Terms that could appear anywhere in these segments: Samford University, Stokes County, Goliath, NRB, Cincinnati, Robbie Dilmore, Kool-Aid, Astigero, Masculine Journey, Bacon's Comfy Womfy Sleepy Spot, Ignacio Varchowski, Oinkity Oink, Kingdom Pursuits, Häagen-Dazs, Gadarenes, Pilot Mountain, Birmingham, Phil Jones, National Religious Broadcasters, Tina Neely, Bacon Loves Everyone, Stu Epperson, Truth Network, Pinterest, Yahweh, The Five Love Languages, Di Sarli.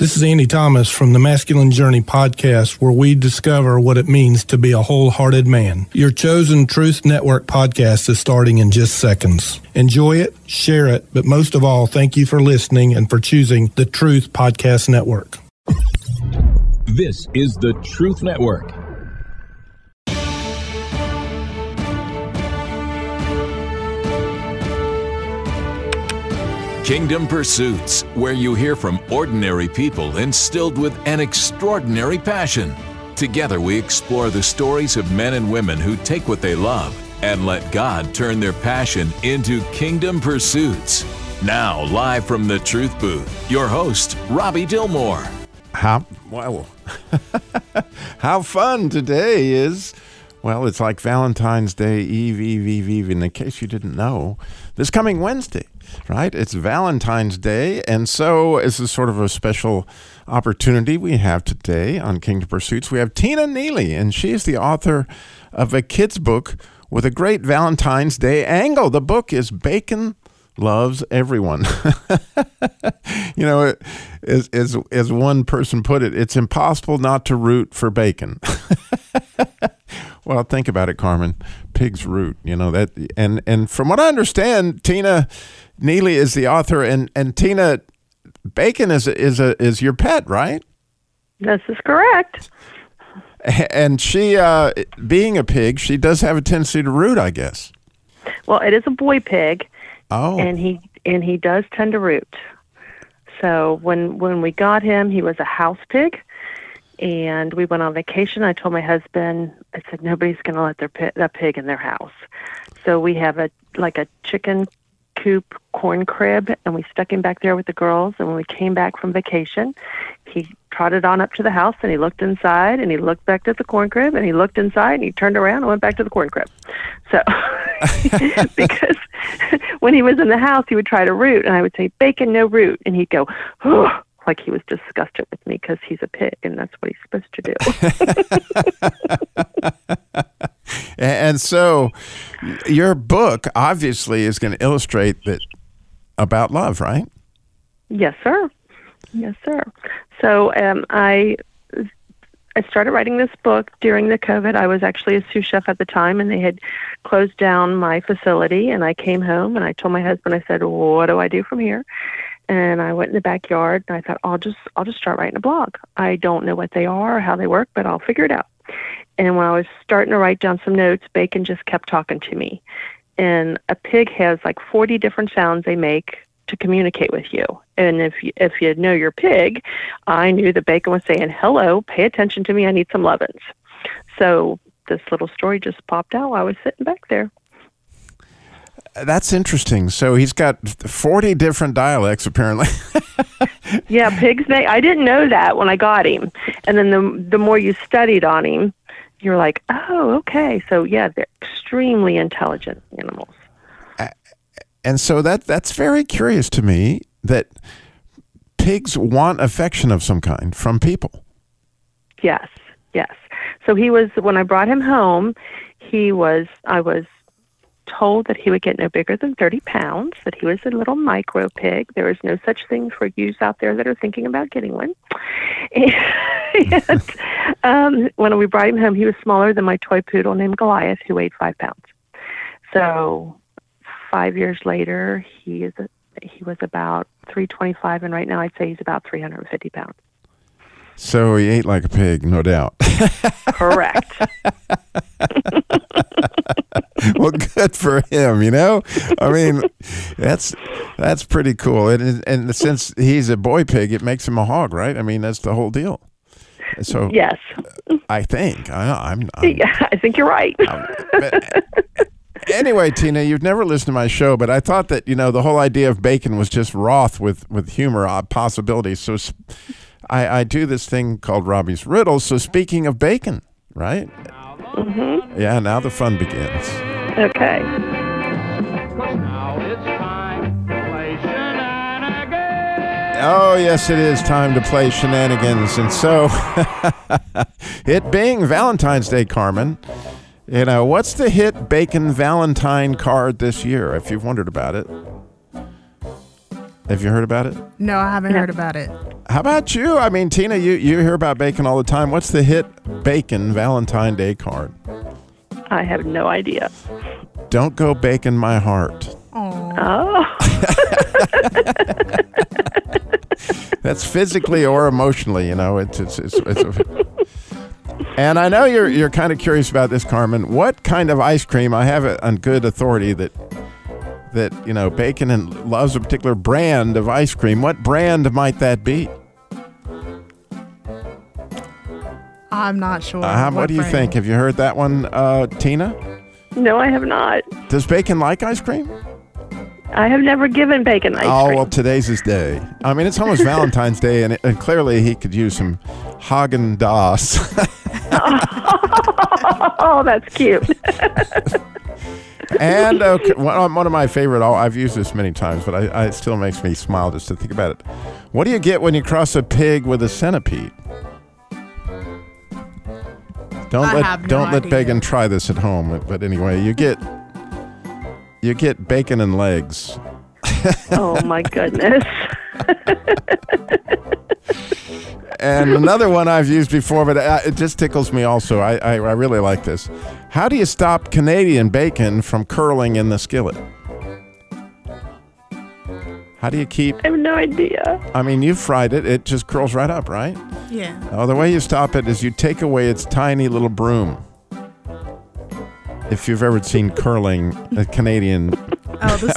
This is Andy Thomas from the Masculine Journey podcast, where we discover what it means to be a wholehearted man. Your chosen Truth Network podcast is starting in just seconds. Enjoy it, share it, but most of all, thank you for listening and for choosing the Truth Podcast Network. This is the Truth Network. Kingdom Pursuits, where you hear from ordinary people instilled with an extraordinary passion. Together we explore the stories of men and women who take what they love and let God turn their passion into Kingdom Pursuits. Now, live from the Truth Booth, your host, Robbie Dilmore. How fun today is. Well, it's like Valentine's Day Eve, in case you didn't know, this coming Wednesday, right? It's Valentine's Day, and so it's a sort of a special opportunity we have today on Kingdom Pursuits. We have Tina Neely, and she is the author of a kid's book with a great Valentine's Day angle. The book is Bacon Loves Everyone. You know, as one person put it, it's impossible not to root for bacon. Well, think about it, Carmen. Pig's root, you know that. And from what I understand, Tina Neely is the author, and Tina, bacon is your pet, right? This is correct. And she, being a pig, she does have a tendency to root, I guess. Well, it is a boy pig. Oh. And he does tend to root. So when we got him, he was a house pig. And we went on vacation. I told my husband, I said, nobody's going to let that pig in their house. So we have a chicken coop corn crib, and we stuck him back there with the girls. And when we came back from vacation, he trotted on up to the house, and he looked inside, and he looked back at the corn crib, and he looked inside, and he turned around and went back to the corn crib. So because when he was in the house, he would try to root, and I would say, bacon, no root. And he'd go, oh. Like he was disgusted with me because he's a pig and that's what he's supposed to do. And so your book obviously is going to illustrate that about love, right? Yes, sir. Yes, sir. So I started writing this book during the COVID. I was actually a sous chef at the time, and they had closed down my facility, and I came home and I told my husband, I said, what do I do from here? And I went in the backyard, and I thought, I'll just start writing a blog. I don't know what they are or how they work, but I'll figure it out. And when I was starting to write down some notes, bacon just kept talking to me. And a pig has like 40 different sounds they make to communicate with you. And if you know your pig, I knew that bacon was saying, hello, pay attention to me, I need some lovin's. So this little story just popped out while I was sitting back there. That's interesting. So he's got 40 different dialects, apparently. Yeah, pigs. I didn't know that when I got him. And then the more you studied on him, you're like, oh, okay. So, yeah, they're extremely intelligent animals. And so that's very curious to me that pigs want affection of some kind from people. Yes, yes. So he was, when I brought him home, I was told that he would get no bigger than 30 pounds, that he was a little micro pig. There is no such thing for yous out there that are thinking about getting one. And when we brought him home, he was smaller than my toy poodle named Goliath, who weighed 5 pounds. So 5 years later, he was about 325, and right now I'd say he's about 350 pounds. So he ate like a pig, no doubt. Correct. Well, good for him, you know? I mean, that's pretty cool. And since he's a boy pig, it makes him a hog, right? I mean, that's the whole deal. So yes. I think. I think you're right. Anyway, Tina, you've never listened to my show, but I thought that, you know, the whole idea of bacon was just wroth with humor, possibilities. So I do this thing called Robbie's Riddle. So speaking of bacon, right? Mm-hmm. Yeah, now the fun begins. Okay. Oh, yes, it is time to play shenanigans. And so, it being Valentine's Day, Carmen, you know, what's the hit bacon Valentine card this year, if you've wondered about it? Have you heard about it? No, I haven't heard about it. How about you? I mean, Tina, you hear about bacon all the time. What's the hit bacon Valentine's Day card? I have no idea. Don't go bacon my heart. Aww. Oh. That's physically or emotionally, you know. It's And I know you're kind of curious about this, Carmen. What kind of ice cream? I have it on good authority that you know Bacon and loves a particular brand of ice cream. What brand might that be? I'm not sure. What do you think? Have you heard that one, Tina? No, I have not. Does Bacon like ice cream? I have never given Bacon ice cream. Oh, well, today's his day. I mean, it's almost Valentine's Day, and clearly he could use some Häagen-Dazs. Oh, that's cute. And okay, one of my favorite, I've used this many times, but it still makes me smile just to think about it. What do you get when you cross a pig with a centipede? Don't let Bacon try this at home. But anyway, you get bacon and legs. Oh my goodness. And another one I've used before, but it just tickles me also. I really like this. How do you stop Canadian bacon from curling in the skillet? How do you keep... I have no idea. I mean, you fried it. It just curls right up, right? Yeah. Oh, the way you stop it is you take away its tiny little broom. If you've ever seen curling, a Canadian... Oh, the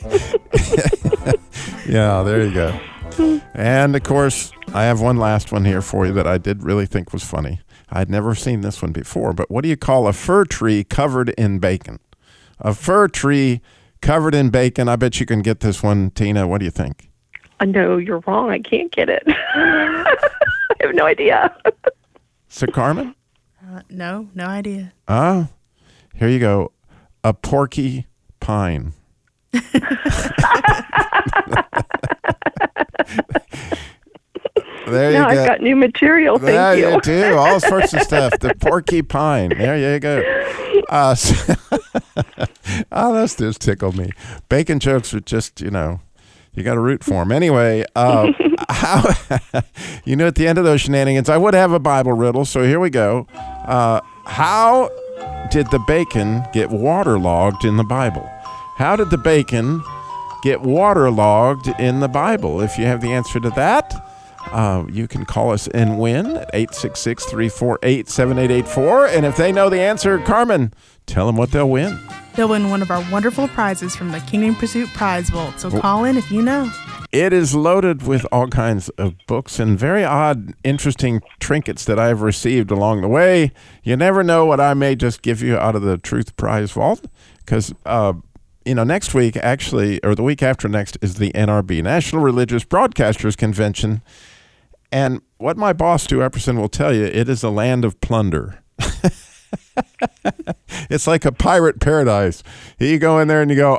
sport. Yeah, there you go. And, of course, I have one last one here for you that I did really think was funny. I'd never seen this one before, but what do you call a fir tree covered in bacon? A fir tree covered in bacon. I bet you can get this one, Tina. What do you think? No, you're wrong. I can't get it. I have no idea. So, Carmen? No idea. Oh, here you go. A porky pine. There you go. I've got new material. Thank you. There you do. All sorts of stuff. The porcupine. There you go. Oh, that's just tickled me. Bacon jokes are just, you know, you got to root for them. Anyway, you know, at the end of those shenanigans, I would have a Bible riddle. So here we go. How did the bacon get waterlogged in the Bible? How did the bacon get waterlogged in the Bible? If you have the answer to that, you can call us and win at 866-348-7884. And if they know the answer, Carmen, tell them what they'll win. They'll win one of our wonderful prizes from the Kingdom Pursuit Prize Vault. So call in if you know. It is loaded with all kinds of books and very odd, interesting trinkets that I've received along the way. You never know what I may just give you out of the Truth Prize Vault, because you know, next week, actually, or the week after next, is the NRB, National Religious Broadcasters Convention. And what my boss, Stu Epperson, will tell you, it is a land of plunder. It's like a pirate paradise. You go in there and you go,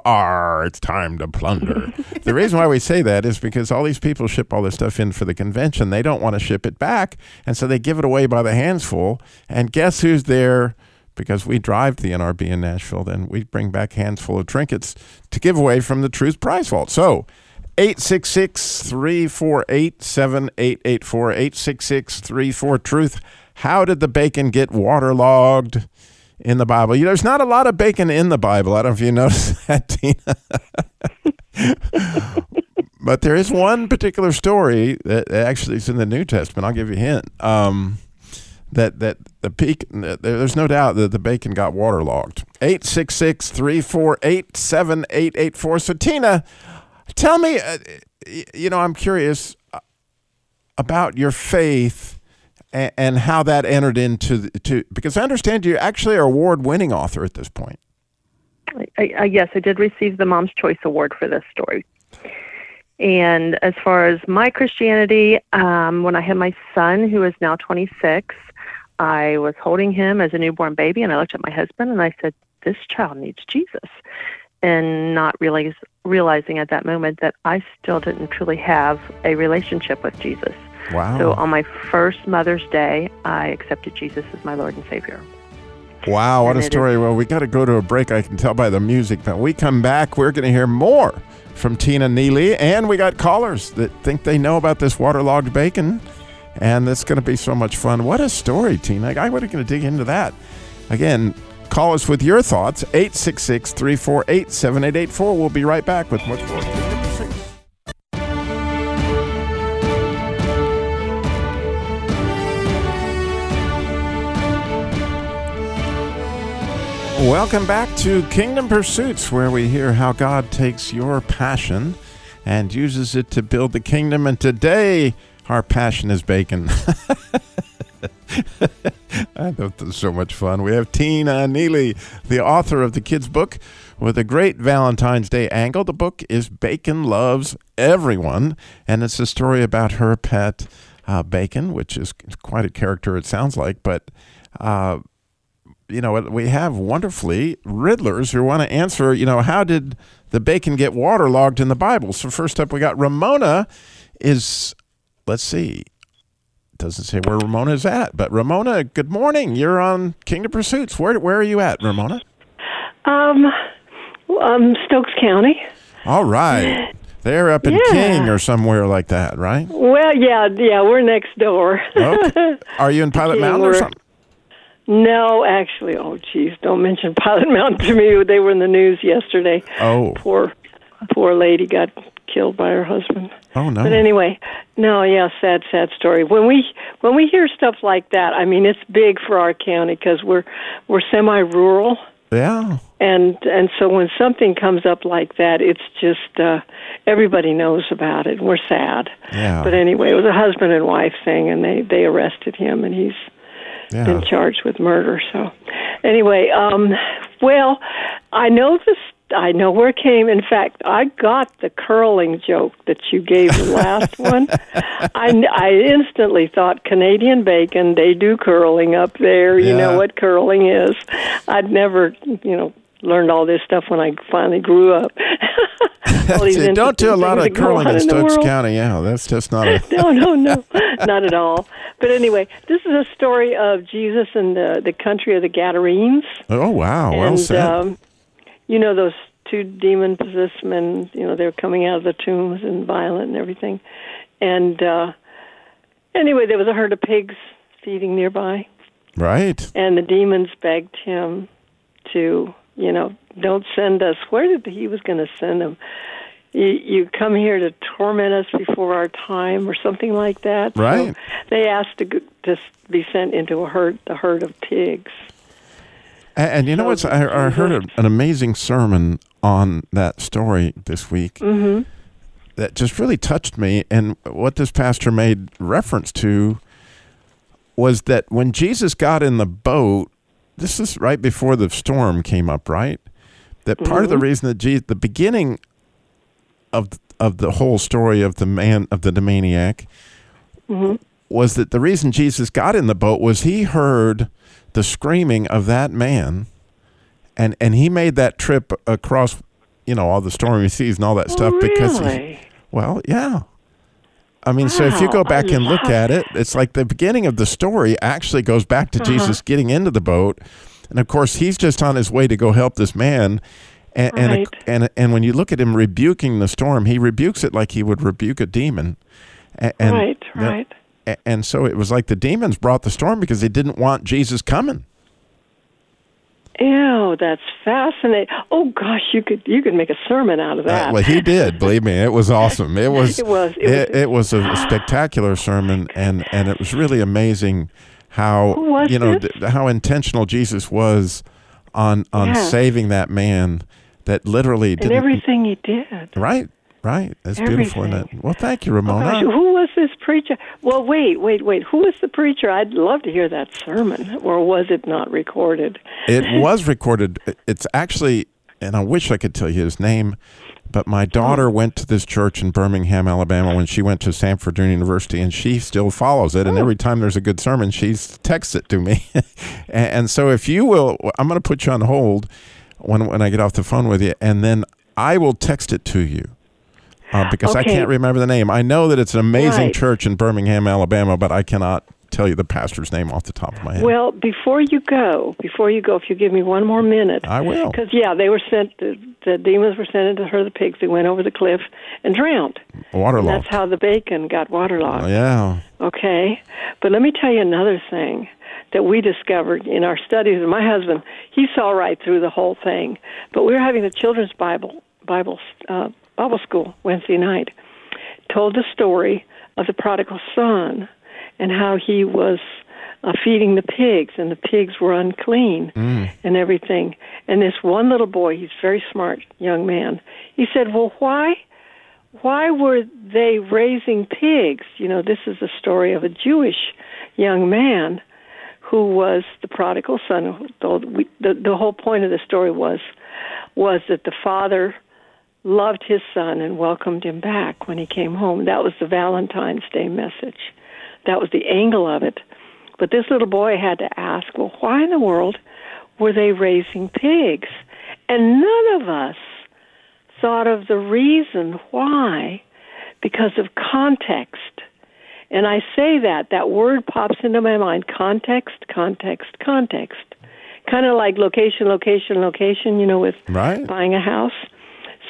it's time to plunder. The reason why we say that is because all these people ship all this stuff in for the convention. They don't want to ship it back, and so they give it away by the handsful. And guess who's there? Because we drive the NRB in Nashville, then we bring back hands full of trinkets to give away from the Truth Prize Vault. So 866-348-7884, 866-34-TRUTH. How did the bacon get waterlogged in the Bible? You know, there's not a lot of bacon in the Bible. I don't know if you noticed that, Tina. But there is one particular story that actually is in the New Testament. I'll give you a hint. That the bacon, there's no doubt that the bacon got waterlogged. 866-348-7884. So Tina, tell me, you know, I'm curious about your faith and how that entered into because I understand you actually are an award-winning author at this point. Yes, I did receive the Mom's Choice Award for this story. And as far as my Christianity, when I had my son, who is now 26, I was holding him as a newborn baby, and I looked at my husband, and I said, this child needs Jesus, and not realizing at that moment that I still didn't truly have a relationship with Jesus. Wow. So on my first Mother's Day, I accepted Jesus as my Lord and Savior. Wow, what a story. Well, we got to go to a break. I can tell by the music. But we come back, we're going to hear more from Tina Neely. And we got callers that think they know about this waterlogged bacon. And it's going to be so much fun. What a story, Tina. I'm going to dig into that. Again, call us with your thoughts. 866-348-7884. We'll be right back with much more. Welcome back to Kingdom Pursuits, where we hear how God takes your passion and uses it to build the kingdom. And today, our passion is bacon. I thought this was so much fun. We have Tina Neely, the author of the kids' book with a great Valentine's Day angle. The book is Bacon Loves Everyone, and it's a story about her pet, Bacon, which is quite a character, it sounds like, but... we have wonderfully riddlers who want to answer, how did the bacon get waterlogged in the Bible? So first up, we got Ramona is, let's see, doesn't say where Ramona is at, but Ramona, good morning. You're on Kingdom Pursuits. Where are you at, Ramona? Stokes County. All right. They're up in King or somewhere like that, right? Well, yeah, we're next door. Okay. Are you in Pilot Mountain or something? No, actually, don't mention Pilot Mountain to me. They were in the news yesterday. Oh. Poor lady got killed by her husband. Oh, no. But anyway, sad story. When we hear stuff like that, it's big for our county because we're semi-rural. Yeah. And so when something comes up like that, it's just everybody knows about it. We're sad. Yeah. But anyway, it was a husband and wife thing, and they arrested him, and he's... Yeah. Been charged with murder. So, anyway, I know where it came. In fact, I got the curling joke that you gave the last one. I instantly thought Canadian bacon. They do curling up there. You know what curling is. I'd never, learned all this stuff when I finally grew up. Don't do a lot of curling in Stokes County. Yeah, that's just not a... No, not at all. But anyway, this is a story of Jesus and the country of the Gadarenes. Oh, wow. Well said. Those two demon-possessed men, they're coming out of the tombs and violent and everything. And anyway, there was a herd of pigs feeding nearby. Right. And the demons begged him to... don't send us. He was going to send them? You come here to torment us before our time or something like that. Right. So they asked to be sent into a herd of pigs. And you know what? I heard an amazing sermon on that story this week that just really touched me. And what this pastor made reference to was that when Jesus got in the boat, this is right before the storm came up, right? That part of the reason that the beginning of the whole story of the man of the demoniac was that the reason Jesus got in the boat was he heard the screaming of that man, and he made that trip across, all the stormy seas and all that stuff because yeah. So if you go back and look at it, it's like the beginning of the story actually goes back to Jesus getting into the boat. And, of course, he's just on his way to go help this man. And when you look at him rebuking the storm, he rebukes it like he would rebuke a demon. And so it was like the demons brought the storm because they didn't want Jesus coming. Ew, that's fascinating. Oh, gosh, you could make a sermon out of that. Well, he did, believe me. It was awesome. It was a spectacular sermon, and it was really amazing how how intentional Jesus was on saving that man that literally did everything he did. Right. That's beautiful, isn't it? Well, thank you, Ramona. Oh, gosh, who was this preacher? Well, wait. Who was the preacher? I'd love to hear that sermon. Or was it not recorded? It was recorded. It's actually, and I wish I could tell you his name, but my daughter went to this church in Birmingham, Alabama, when she went to Samford University, and she still follows it. And every time there's a good sermon, she texts it to me. And so if you will, I'm going to put you on hold when I get off the phone with you, and then I will text it to you. Because I can't remember the name. I know that it's an amazing church in Birmingham, Alabama, but I cannot tell you the pastor's name off the top of my head. Well, before you go, if you give me one more minute. I will. Because, yeah, they were sent, the demons were sent into her, the pigs. They went over the cliff and drowned. Waterlogged. And that's how the bacon got waterlogged. Oh, yeah. Okay. But let me tell you another thing that we discovered in our studies. And my husband, he saw right through the whole thing. But we were having the children's Bible school Wednesday night. Told the story of the prodigal son and how he was feeding the pigs, and the pigs were unclean and everything. And this one little boy, he's a very smart young man, he said, well, why were they raising pigs? You know, this is the story of a Jewish young man who was the prodigal son. The whole point of the story was that the father loved his son and welcomed him back when he came home. That was the Valentine's Day message. That was the angle of it. But this little boy had to ask, well, why in the world were they raising pigs? And none of us thought of the reason why, because of context. And I say that word pops into my mind, context. Kind of like location, you know, with right. Buying a house.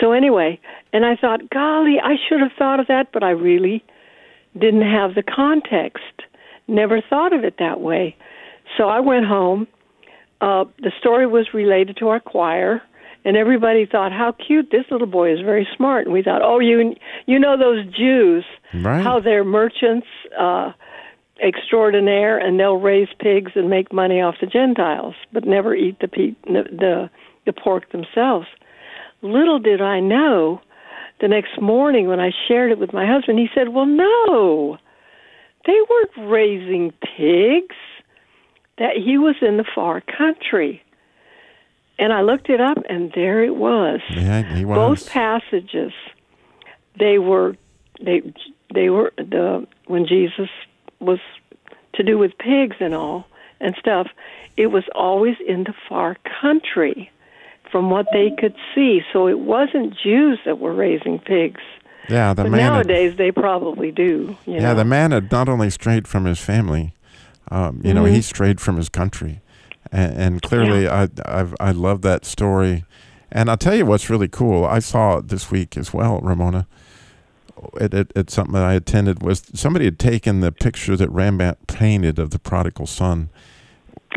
So anyway, and I thought, golly, I should have thought of that, but I really didn't have the context. Never thought of it that way. So I went home. The story was related to our choir, and everybody thought, how cute, this little boy is very smart. And we thought, oh, you know those Jews, right. How they're merchants extraordinaire, and they'll raise pigs and make money off the Gentiles, but never eat the pork themselves. Little did I know, the next morning when I shared it with my husband, he said, well, no, they weren't raising pigs, that he was in the far country. And I looked it up, and there it was. Yeah, he was. Both passages, they were when Jesus was to do with pigs and all and stuff, it was always in the far country. From what they could see. So it wasn't Jews that were raising pigs. Yeah, the but man nowadays had, they probably do. You know? The man had not only strayed from his family, you know, he strayed from his country. And clearly, yeah. I love that story. And I'll tell you what's really cool. I saw this week as well, Ramona, at something that I attended, was somebody had taken the picture that Rembrandt painted of the prodigal son,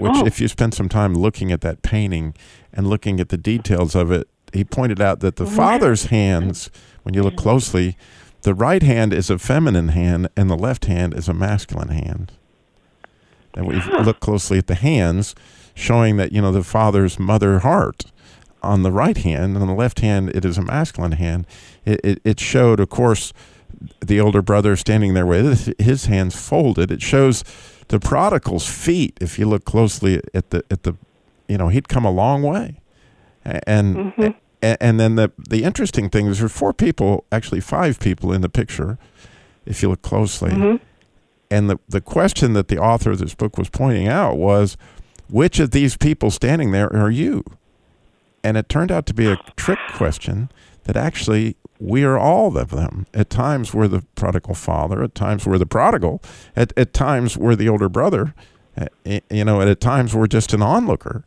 which if you spend some time looking at that painting and looking at the details of it, he pointed out that the father's hands, when you look closely, the right hand is a feminine hand and the left hand is a masculine hand. And we look closely at the hands, showing that, you know, the father's mother heart on the right hand, and on the left hand, it is a masculine hand. It showed, of course, the older brother standing there with his hands folded. It shows the prodigal's feet, if you look closely at the, you know, he'd come a long way. And then the interesting thing is there were five people in the picture, if you look closely. Mm-hmm. And the question that the author of this book was pointing out was, which of these people standing there are you? And it turned out to be a trick question that actually we are all of them. At times we're the prodigal father, at times we're the prodigal, at times we're the older brother, you know, and at times we're just an onlooker.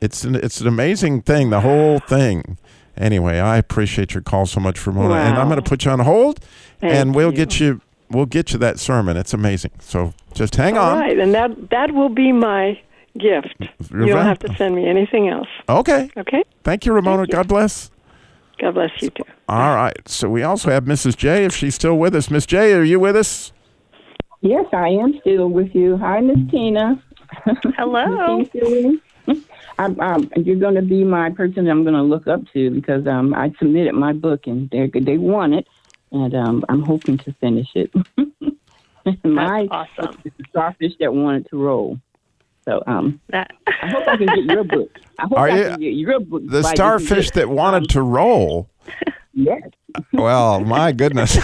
It's an amazing thing, the whole thing. Anyway, I appreciate your call so much, Ramona. Wow. And I'm going to put you on hold. Thank and we'll you. Get you we'll get you that sermon. It's amazing. So just hang on. All right, and that will be my gift. You don't have to send me anything else. Okay. Thank you, Ramona. Thank you. God bless. God bless you too. All right. So we also have Mrs. J, if she's still with us. Miss J, are you with us? Yes, I am still with you. Hi, Miss Tina. Hello. You're going to be my person I'm going to look up to because I submitted my book and they want it, and I'm hoping to finish it. My awesome. Starfish that wanted to roll. So I hope I can get your book. The starfish that wanted to roll. Yes. Well, my goodness.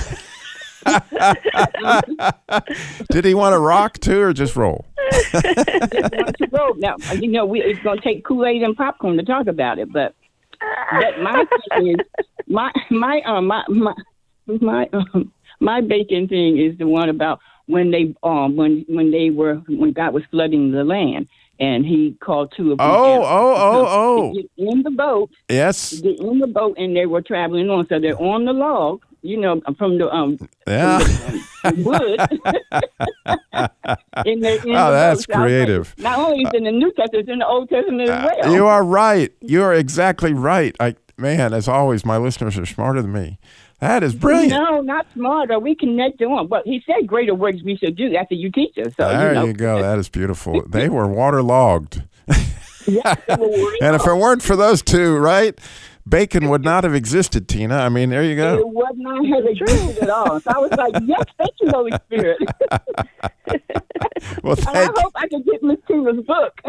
Did he want to rock too, or just roll? To roll. Now you know it's going to take Kool-Aid and popcorn to talk about it, but my thing is my bacon thing is the one about when God was flooding the land, and he called two of them. To get in the boat. Yes. To get in the boat, and they were traveling on. So they're on the log, you know, from the wood. That's creative. Not only is it in the New Testament, it's in the Old Testament as well. You are right. You are exactly right. Man, as always, my listeners are smarter than me. That is brilliant. No, not smarter. We connect to him. But he said greater works we should do after you teach us. So, you go. That is beautiful. They were waterlogged. Yeah, they were waterlogged. And if it weren't for those two, right, bacon would not have existed, Tina. I mean, there you go. It would not have existed at all. So I was like, yes, thank you, Holy Spirit. Well, and I hope I can get Miss Tina's book.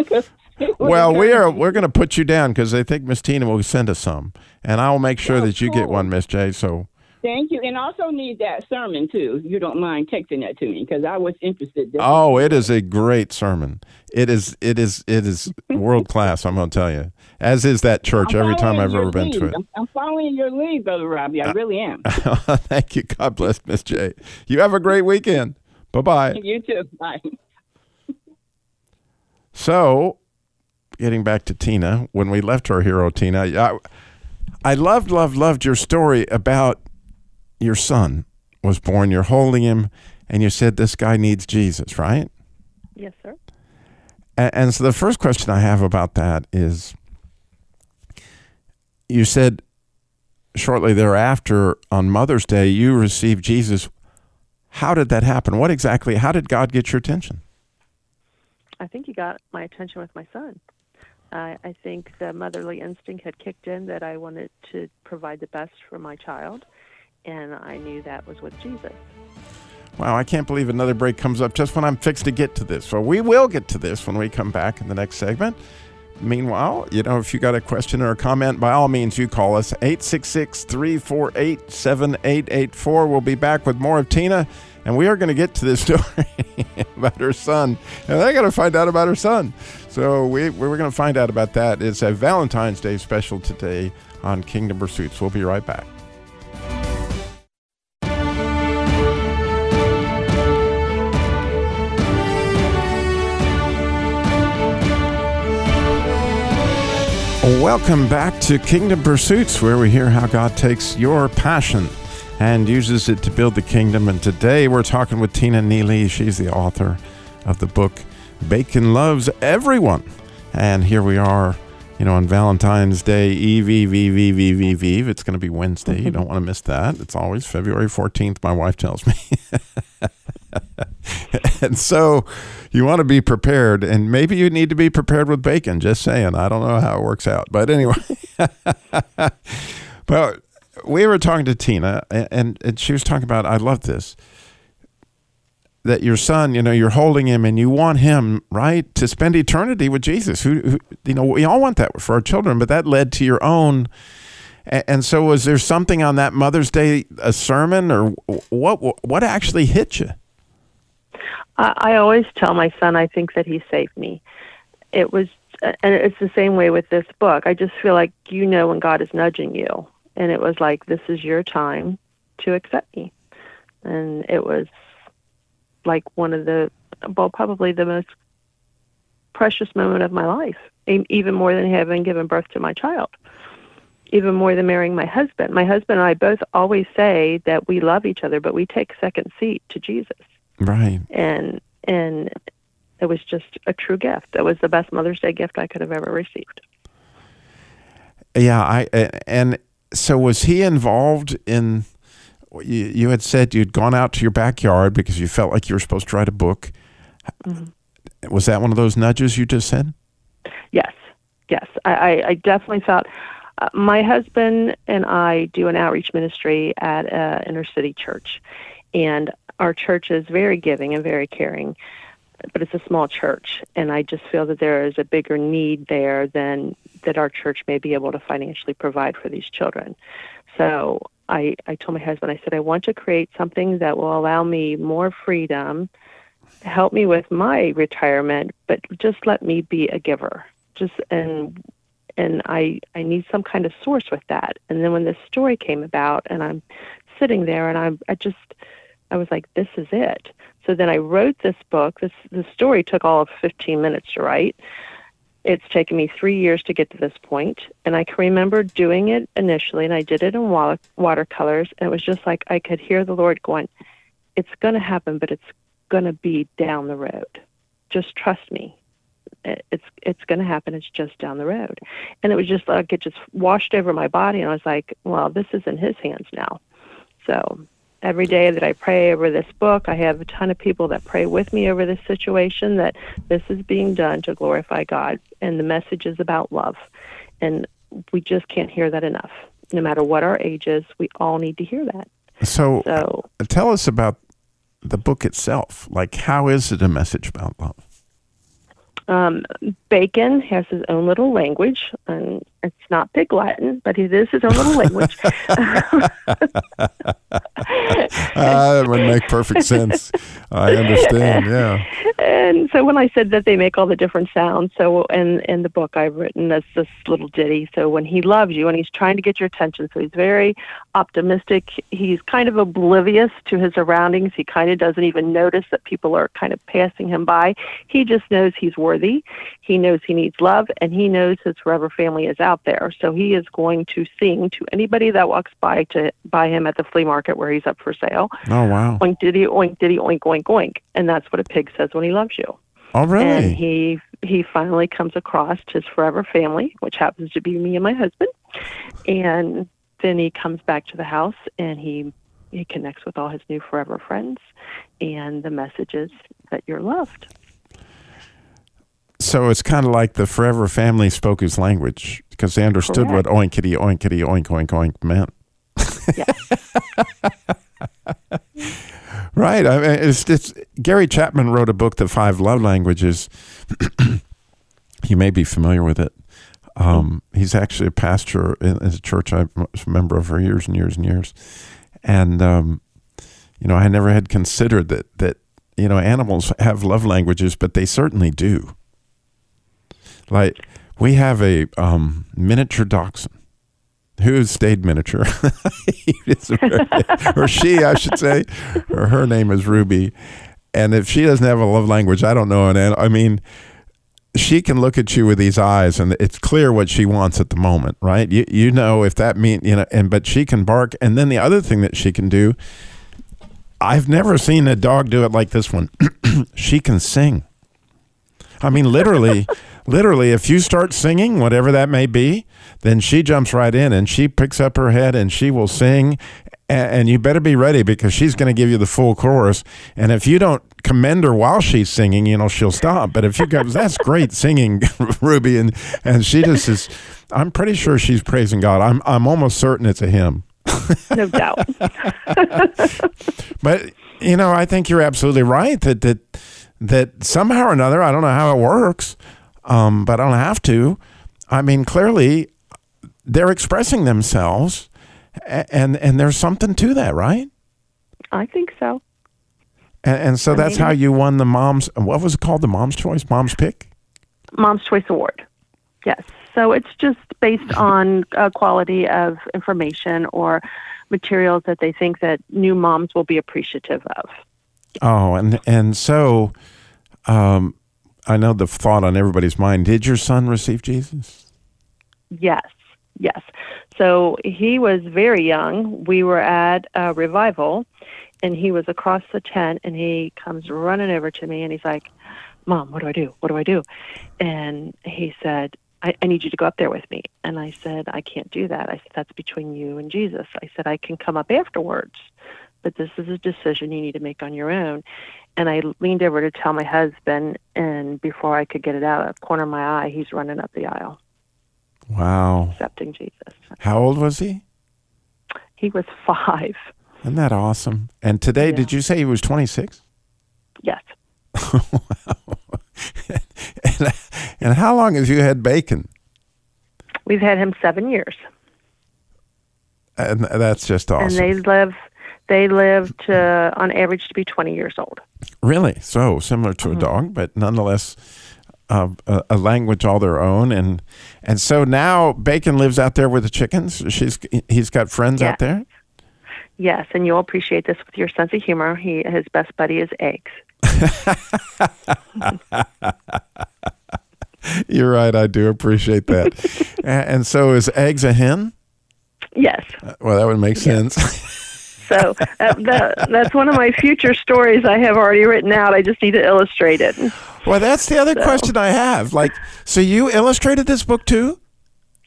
Well, we're going to put you down because I think Miss Tina will send us some. And I will make sure that you get one, Miss J. So. Thank you. And also need that sermon, too. You don't mind texting that to me because I was interested. It is a great sermon. It is world class, I'm going to tell you, as is that church every time I've ever been to it. I'm following your lead, Brother Robbie. I really am. Thank you. God bless, Miss J. You have a great weekend. Bye-bye. You too. Bye. So, getting back to Tina, when we left her hero, Tina, I loved your story about your son was born, you're holding him, and you said this guy needs Jesus, right? Yes, sir. And so the first question I have about that is, you said shortly thereafter on Mother's Day, you received Jesus. How did that happen? How did God get your attention? I think he got my attention with my son. I think the motherly instinct had kicked in that I wanted to provide the best for my child. And I knew that was with Jesus. Wow, I can't believe another break comes up just when I'm fixed to get to this. So we will get to this when we come back in the next segment. Meanwhile, if you got a question or a comment, by all means, you call us 866-348-7884. We'll be back with more of Tina, and we are going to get to this story about her son. And they're going to find out about her son. So we're going to find out about that. It's a Valentine's Day special today on Kingdom Pursuits. We'll be right back. Welcome back to Kingdom Pursuits, where we hear how God takes your passion and uses it to build the kingdom. And today we're talking with Tina Neely. She's the author of the book, Bacon Loves Everyone. And here we are, on Valentine's Day, Eve. It's going to be Wednesday. You don't want to miss that. It's always February 14th, my wife tells me. And so you want to be prepared, and maybe you need to be prepared with bacon, just saying. I don't know how it works out, but anyway. But we were talking to Tina, and she was talking about, I love this, that your son, you're holding him, and you want him, right, to spend eternity with Jesus. Who we all want that for our children, but that led to your own. And so was there something on that Mother's Day, a sermon, or what actually hit you? I always tell my son, I think that he saved me. And it's the same way with this book. I just feel like when God is nudging you, and it was like, this is your time to accept me. And it was like one of probably the most precious moment of my life, even more than having given birth to my child, even more than marrying my husband. My husband and I both always say that we love each other, but we take second seat to Jesus. Right. And it was just a true gift. It was the best Mother's Day gift I could have ever received. Yeah, and so was he involved in, you had said you'd gone out to your backyard because you felt like you were supposed to write a book. Mm-hmm. Was that one of those nudges you just said? Yes. I definitely felt, my husband and I do an outreach ministry at an inner city church, and our church is very giving and very caring, but it's a small church, and I just feel that there is a bigger need there than that our church may be able to financially provide for these children. So I told my husband, I said, I want to create something that will allow me more freedom, help me with my retirement, but just let me be a giver. And I need some kind of source with that. And then when this story came about, and I'm sitting there, and I was like, this is it. So then I wrote this book. This story took all of 15 minutes to write. It's taken me 3 years to get to this point. And I can remember doing it initially, and I did it in watercolors. And it was just like I could hear the Lord going, it's going to happen, but it's going to be down the road. Just trust me. It's going to happen. It's just down the road. And it was just like it just washed over my body. And I was like, well, this is in His hands now. So every day that I pray over this book, I have a ton of people that pray with me over this situation, that this is being done to glorify God. And the message is about love. And we just can't hear that enough. No matter what our age is, we all need to hear that. So tell us about the book itself. Like, how is it a message about love? Bacon has his own little language, and it's not pig Latin, but it is his own little language. That would make perfect sense. I understand, yeah. And so when I said that they make all the different sounds, so in the book I've written as this little ditty, so when He loves you and He's trying to get your attention, so He's very optimistic, He's kind of oblivious to His surroundings, He kind of doesn't even notice that people are kind of passing Him by, He just knows He's worthy, He knows He needs love, and He knows His forever family is out there. So He is going to sing to anybody that walks by to buy Him at the flea market where He's up for sale. Oh, wow. Oink, diddy, oink, diddy, oink, oink, oink. And that's what a pig says when he loves you. All right. And he finally comes across His forever family, which happens to be me and my husband. And then he comes back to the house, and he connects with all his new forever friends. And the message is that you're loved. So it's kind of like the forever family spoke His language, because they understood Correct. What oinkity, oinkity, oink, oink, oink meant. Yes. Right. I mean, it's Gary Chapman wrote a book, The Five Love Languages. You may be familiar with it. He's actually a pastor in a church I was a member of for years and years and years. And, you know, I never had considered that, you know, animals have love languages, but they certainly do. Like, we have a miniature dachshund who stayed miniature, or she, I should say, or her name is Ruby. And if she doesn't have a love language, I don't know. I mean, she can look at you with these eyes, and it's clear what she wants at the moment, right? You know if that means, you know, but she can bark. And then the other thing that she can do, I've never seen a dog do it like this one. She can sing. I mean, literally, if you start singing, whatever that may be, then she jumps right in and she picks up her head and she will sing. And you better be ready, because she's going to give you the full chorus. And if you don't commend her while she's singing, you know, she'll stop. But if you go, that's great singing, Ruby. And she just is, I'm pretty sure she's praising God. I'm almost certain it's a hymn. No doubt. But, you know, I think you're absolutely right that somehow or another, I don't know how it works, but I don't have to. I mean, clearly, they're expressing themselves, and there's something to that, right? I think so. And so that's how you won the Mom's, what was it called, the Mom's Choice, Mom's Pick? Mom's Choice Award, yes. So it's just based on quality of information or materials that they think that new moms will be appreciative of. Oh, and so I know the thought on everybody's mind, did your son receive Jesus? Yes. So he was very young. We were at a revival, and he was across the tent, and he comes running over to me, and he's like, Mom, what do I do? What do I do? And he said, I need you to go up there with me. And I said, I can't do that. I said, that's between you and Jesus. I said, I can come up afterwards, but this is a decision you need to make on your own. And I leaned over to tell my husband, and before I could get it out of the corner of my eye, he's running up the aisle. Wow. Accepting Jesus. How old was he? He was 5. Isn't that awesome? And today, Did you say he was 26? Yes. Wow. And how long have you had Bacon? We've had him 7 years. And that's just awesome. And They live to, on average, to be 20 years old. Really? So similar to a dog, but nonetheless a language all their own. And so now Bacon lives out there with the chickens. He's got friends out there? Yes, and you'll appreciate this with your sense of humor. His best buddy is Eggs. You're right. I do appreciate that. And so is Eggs a hen? Yes. Well, that would make sense. So that's one of my future stories I have already written out. I just need to illustrate it. Well, that's the other question I have. Like, so you illustrated this book too?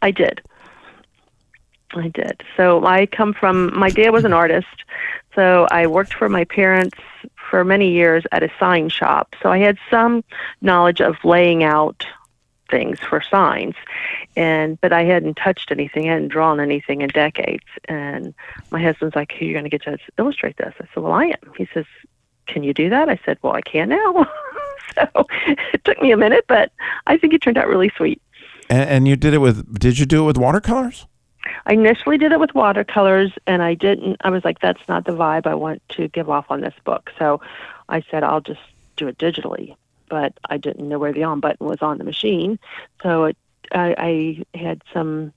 I did. So I come from, my dad was an artist, so I worked for my parents for many years at a sign shop. So I had some knowledge of laying out things for signs, but I hadn't touched anything, I hadn't drawn anything in decades. And my husband's like, "Who are you going to get to illustrate this?" I said, "Well, I am." He says, "Can you do that?" I said, "Well, I can now." So it took me a minute, but I think it turned out really sweet. And you did you do it with watercolors? I initially did it with watercolors, and I was like, that's not the vibe I want to give off on this book. So I said, I'll just do it digitally, but I didn't know where the on button was on the machine. So I had some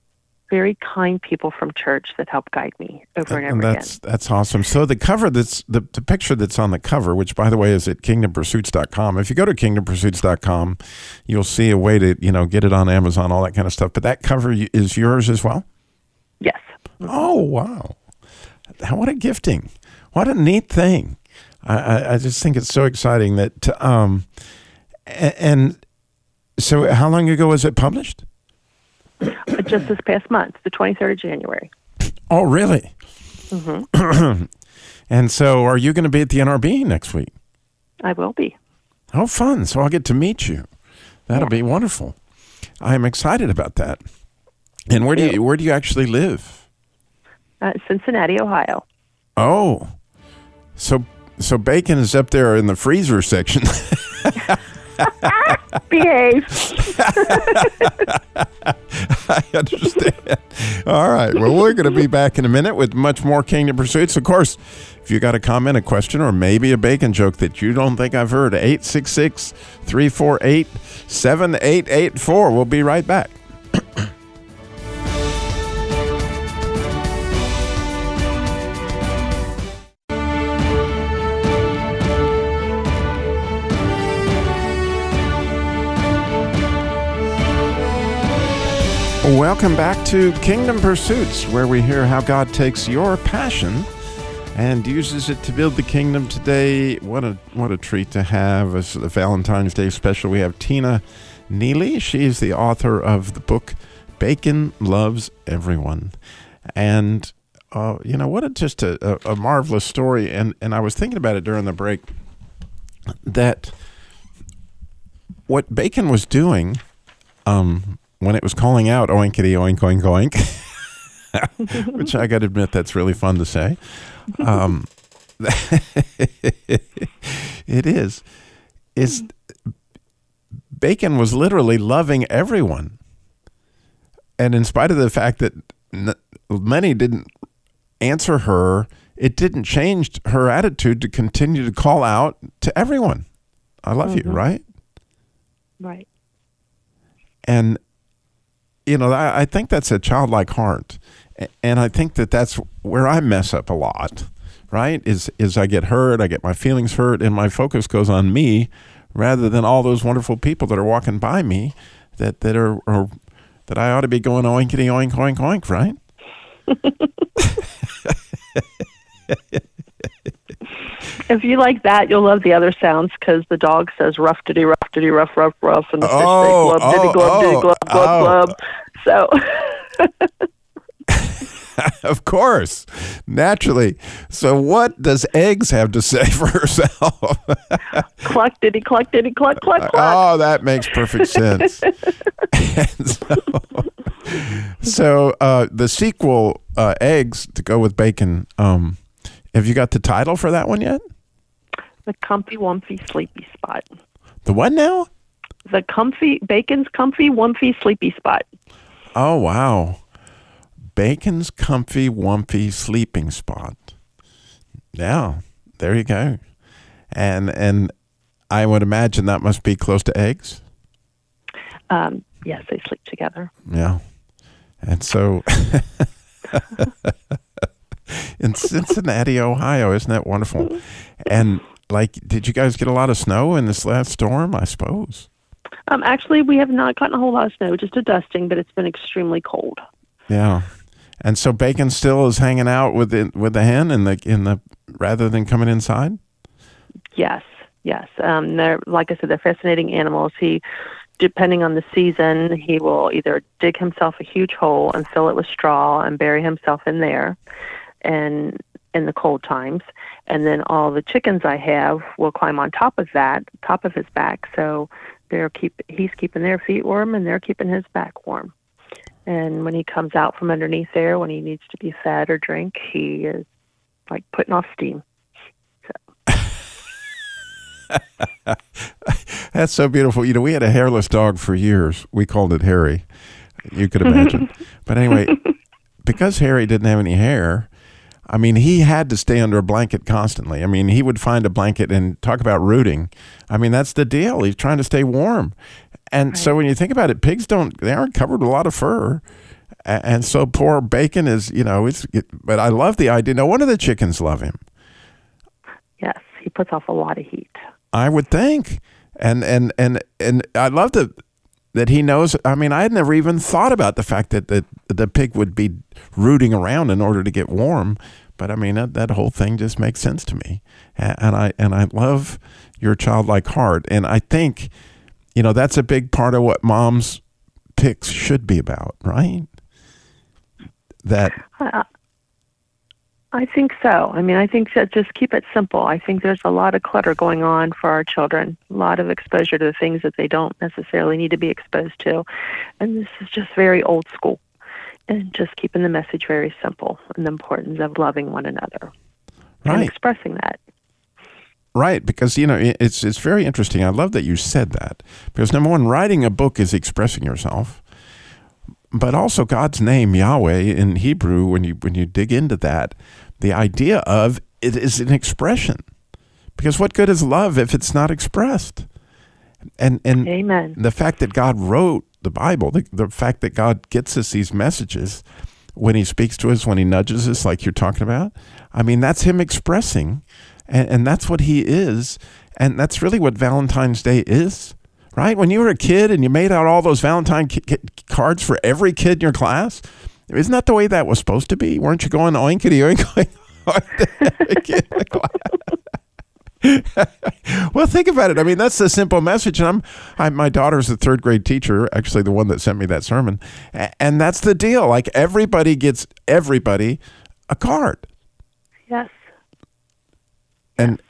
very kind people from church that helped guide me over and over again. That's awesome. So the cover, the picture that's on the cover, which by the way is at kingdompursuits.com. If you go to kingdompursuits.com, you'll see a way to, get it on Amazon, all that kind of stuff. But that cover is yours as well? Yes. Oh, wow. What a gifting. What a neat thing. I just think it's so exciting that, and so how long ago was it published? Just this past month, the 23rd of January. Oh, really? Mm-hmm. And so are you going to be at the NRB next week? I will be. Oh, fun. So I'll get to meet you. That'll be wonderful. I'm excited about that. And where do you actually live? Cincinnati, Ohio. Oh, so bacon is up there in the freezer section. Behave. I understand. All right. Well, we're going to be back in a minute with much more Kingdom Pursuits. Of course, if you got a comment, a question, or maybe a bacon joke that you don't think I've heard, 866-348-7884. We'll be right back. Welcome back to Kingdom Pursuits, where we hear how God takes your passion and uses it to build the kingdom today. What a treat to have as the Valentine's Day special. We have Tina Neely. She's the author of the book Bacon Loves Everyone. And, what just a marvelous story. And I was thinking about it during the break, that what Bacon was doing... when it was calling out, oinkity, oink, oink, oink, which I got to admit, that's really fun to say. It is. Bacon was literally loving everyone. And in spite of the fact that many didn't answer her, it didn't change her attitude to continue to call out to everyone. I love you, right? Right. And... I think that's a childlike heart, and I think that's where I mess up a lot, right? Is I get hurt, I get my feelings hurt, and my focus goes on me rather than all those wonderful people that are walking by me that I ought to be going oinkity oink oink oink, right? If you like that, you'll love the other sounds, because the dog says rough diddy rough diddy rough rough rough, and the fish say glub diddy glub diddy glub glub glub. So, of course, naturally. So, what does Eggs have to say for herself? Cluck diddy cluck diddy cluck cluck cluck. Oh, that makes perfect sense. So, the sequel, Eggs, to go with Bacon. Have you got the title for that one yet? The Comfy Womfy Sleepy Spot. The what now? The Bacon's Comfy Womfy Sleepy Spot. Oh, wow. Bacon's Comfy Womfy Sleeping Spot. Yeah, there you go. And I would imagine that must be close to Eggs? Yes, they sleep together. Yeah. And so... in Cincinnati, Ohio. Isn't that wonderful? And like, did you guys get a lot of snow in this last storm, I suppose? Actually, we have not gotten a whole lot of snow, just a dusting, but it's been extremely cold. Yeah. And so Bacon still is hanging out with the hen in the rather than coming inside? Yes. They're, like I said, they're fascinating animals. He, depending on the season, he will either dig himself a huge hole and fill it with straw and bury himself in there, and in the cold times. And then all the chickens I have will climb on top of his back. So he's keeping their feet warm and they're keeping his back warm. And when he comes out from underneath there, when he needs to be fed or drink, he is like putting off steam. So. That's so beautiful. You know, we had a hairless dog for years. We called it Harry. You could imagine. But anyway, because Harry didn't have any hair, I mean, he had to stay under a blanket constantly. I mean, he would find a blanket and talk about rooting. I mean, that's the deal. He's trying to stay warm. And so when you think about it, pigs aren't covered with a lot of fur. And so poor Bacon is, but I love the idea. No wonder the chickens love him. Yes, he puts off a lot of heat. I would think. And I love that he knows. I mean, I had never even thought about the fact that the pig would be rooting around in order to get warm. But I mean, that whole thing just makes sense to me. And I love your childlike heart. And I think, that's a big part of what mom's picks should be about, right? I think so. I mean, I think that just keep it simple. I think there's a lot of clutter going on for our children, a lot of exposure to the things that they don't necessarily need to be exposed to. And this is just very old school, and just keeping the message very simple and the importance of loving one another and expressing that. Right, because it's very interesting. I love that you said that, because number one, writing a book is expressing yourself, but also God's name Yahweh in Hebrew. When you dig into that, the idea of it is an expression. Because what good is love if it's not expressed? And Amen. The fact that God wrote the Bible, the fact that God gets us these messages when He speaks to us, when He nudges us, like you're talking about. I mean, that's Him expressing. And that's what He is. And that's really what Valentine's Day is, right? When you were a kid and you made out all those Valentine cards for every kid in your class, isn't that the way that was supposed to be? Weren't you going oinkity oink oink kid in the class? Well, think about it. I mean, that's the simple message. And my daughter's the third grade teacher, actually the one that sent me that sermon. And that's the deal. Like, everybody gets everybody a card. Yes. And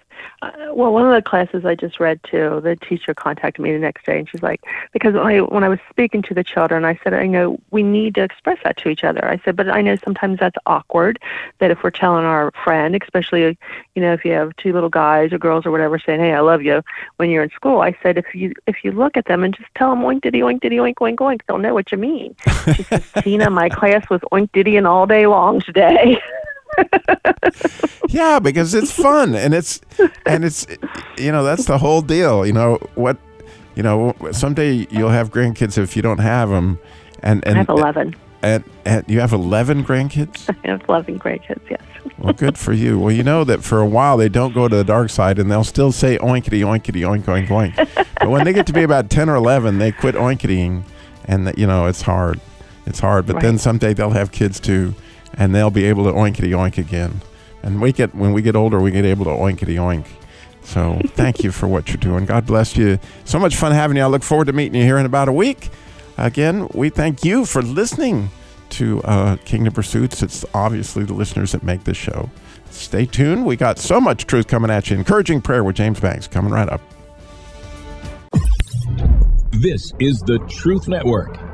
well, one of the classes I just read too, the teacher contacted me the next day, and she's like, because when I was speaking to the children, I said, I know we need to express that to each other. I said, but I know sometimes that's awkward, that if we're telling our friend, especially, if you have two little guys or girls or whatever, saying, hey, I love you when you're in school. I said, if you look at them and just tell them oink diddy, oink diddy, oink, oink, oink, they'll know what you mean. She says, Tina, my class was oink diddying all day long today. Yeah, because it's fun, and it's that's the whole deal. Someday you'll have grandkids if you don't have them. And I have 11. And you have 11 grandkids? I have 11 grandkids, yes. Well, good for you. Well, you know that for a while they don't go to the dark side, and they'll still say oinkity, oinkity, oink, oink, oink. But when they get to be about 10 or 11, they quit oinkitying, and it's hard. It's hard, but then someday they'll have kids too. And they'll be able to oinkity oink again. And when we get older, we get able to oinkity oink. So thank you for what you're doing. God bless you. So much fun having you. I look forward to meeting you here in about a week. Again, we thank you for listening to Kingdom Pursuits. It's obviously the listeners that make this show. Stay tuned. We got so much truth coming at you. Encouraging Prayer with James Banks coming right up. This is the Truth Network.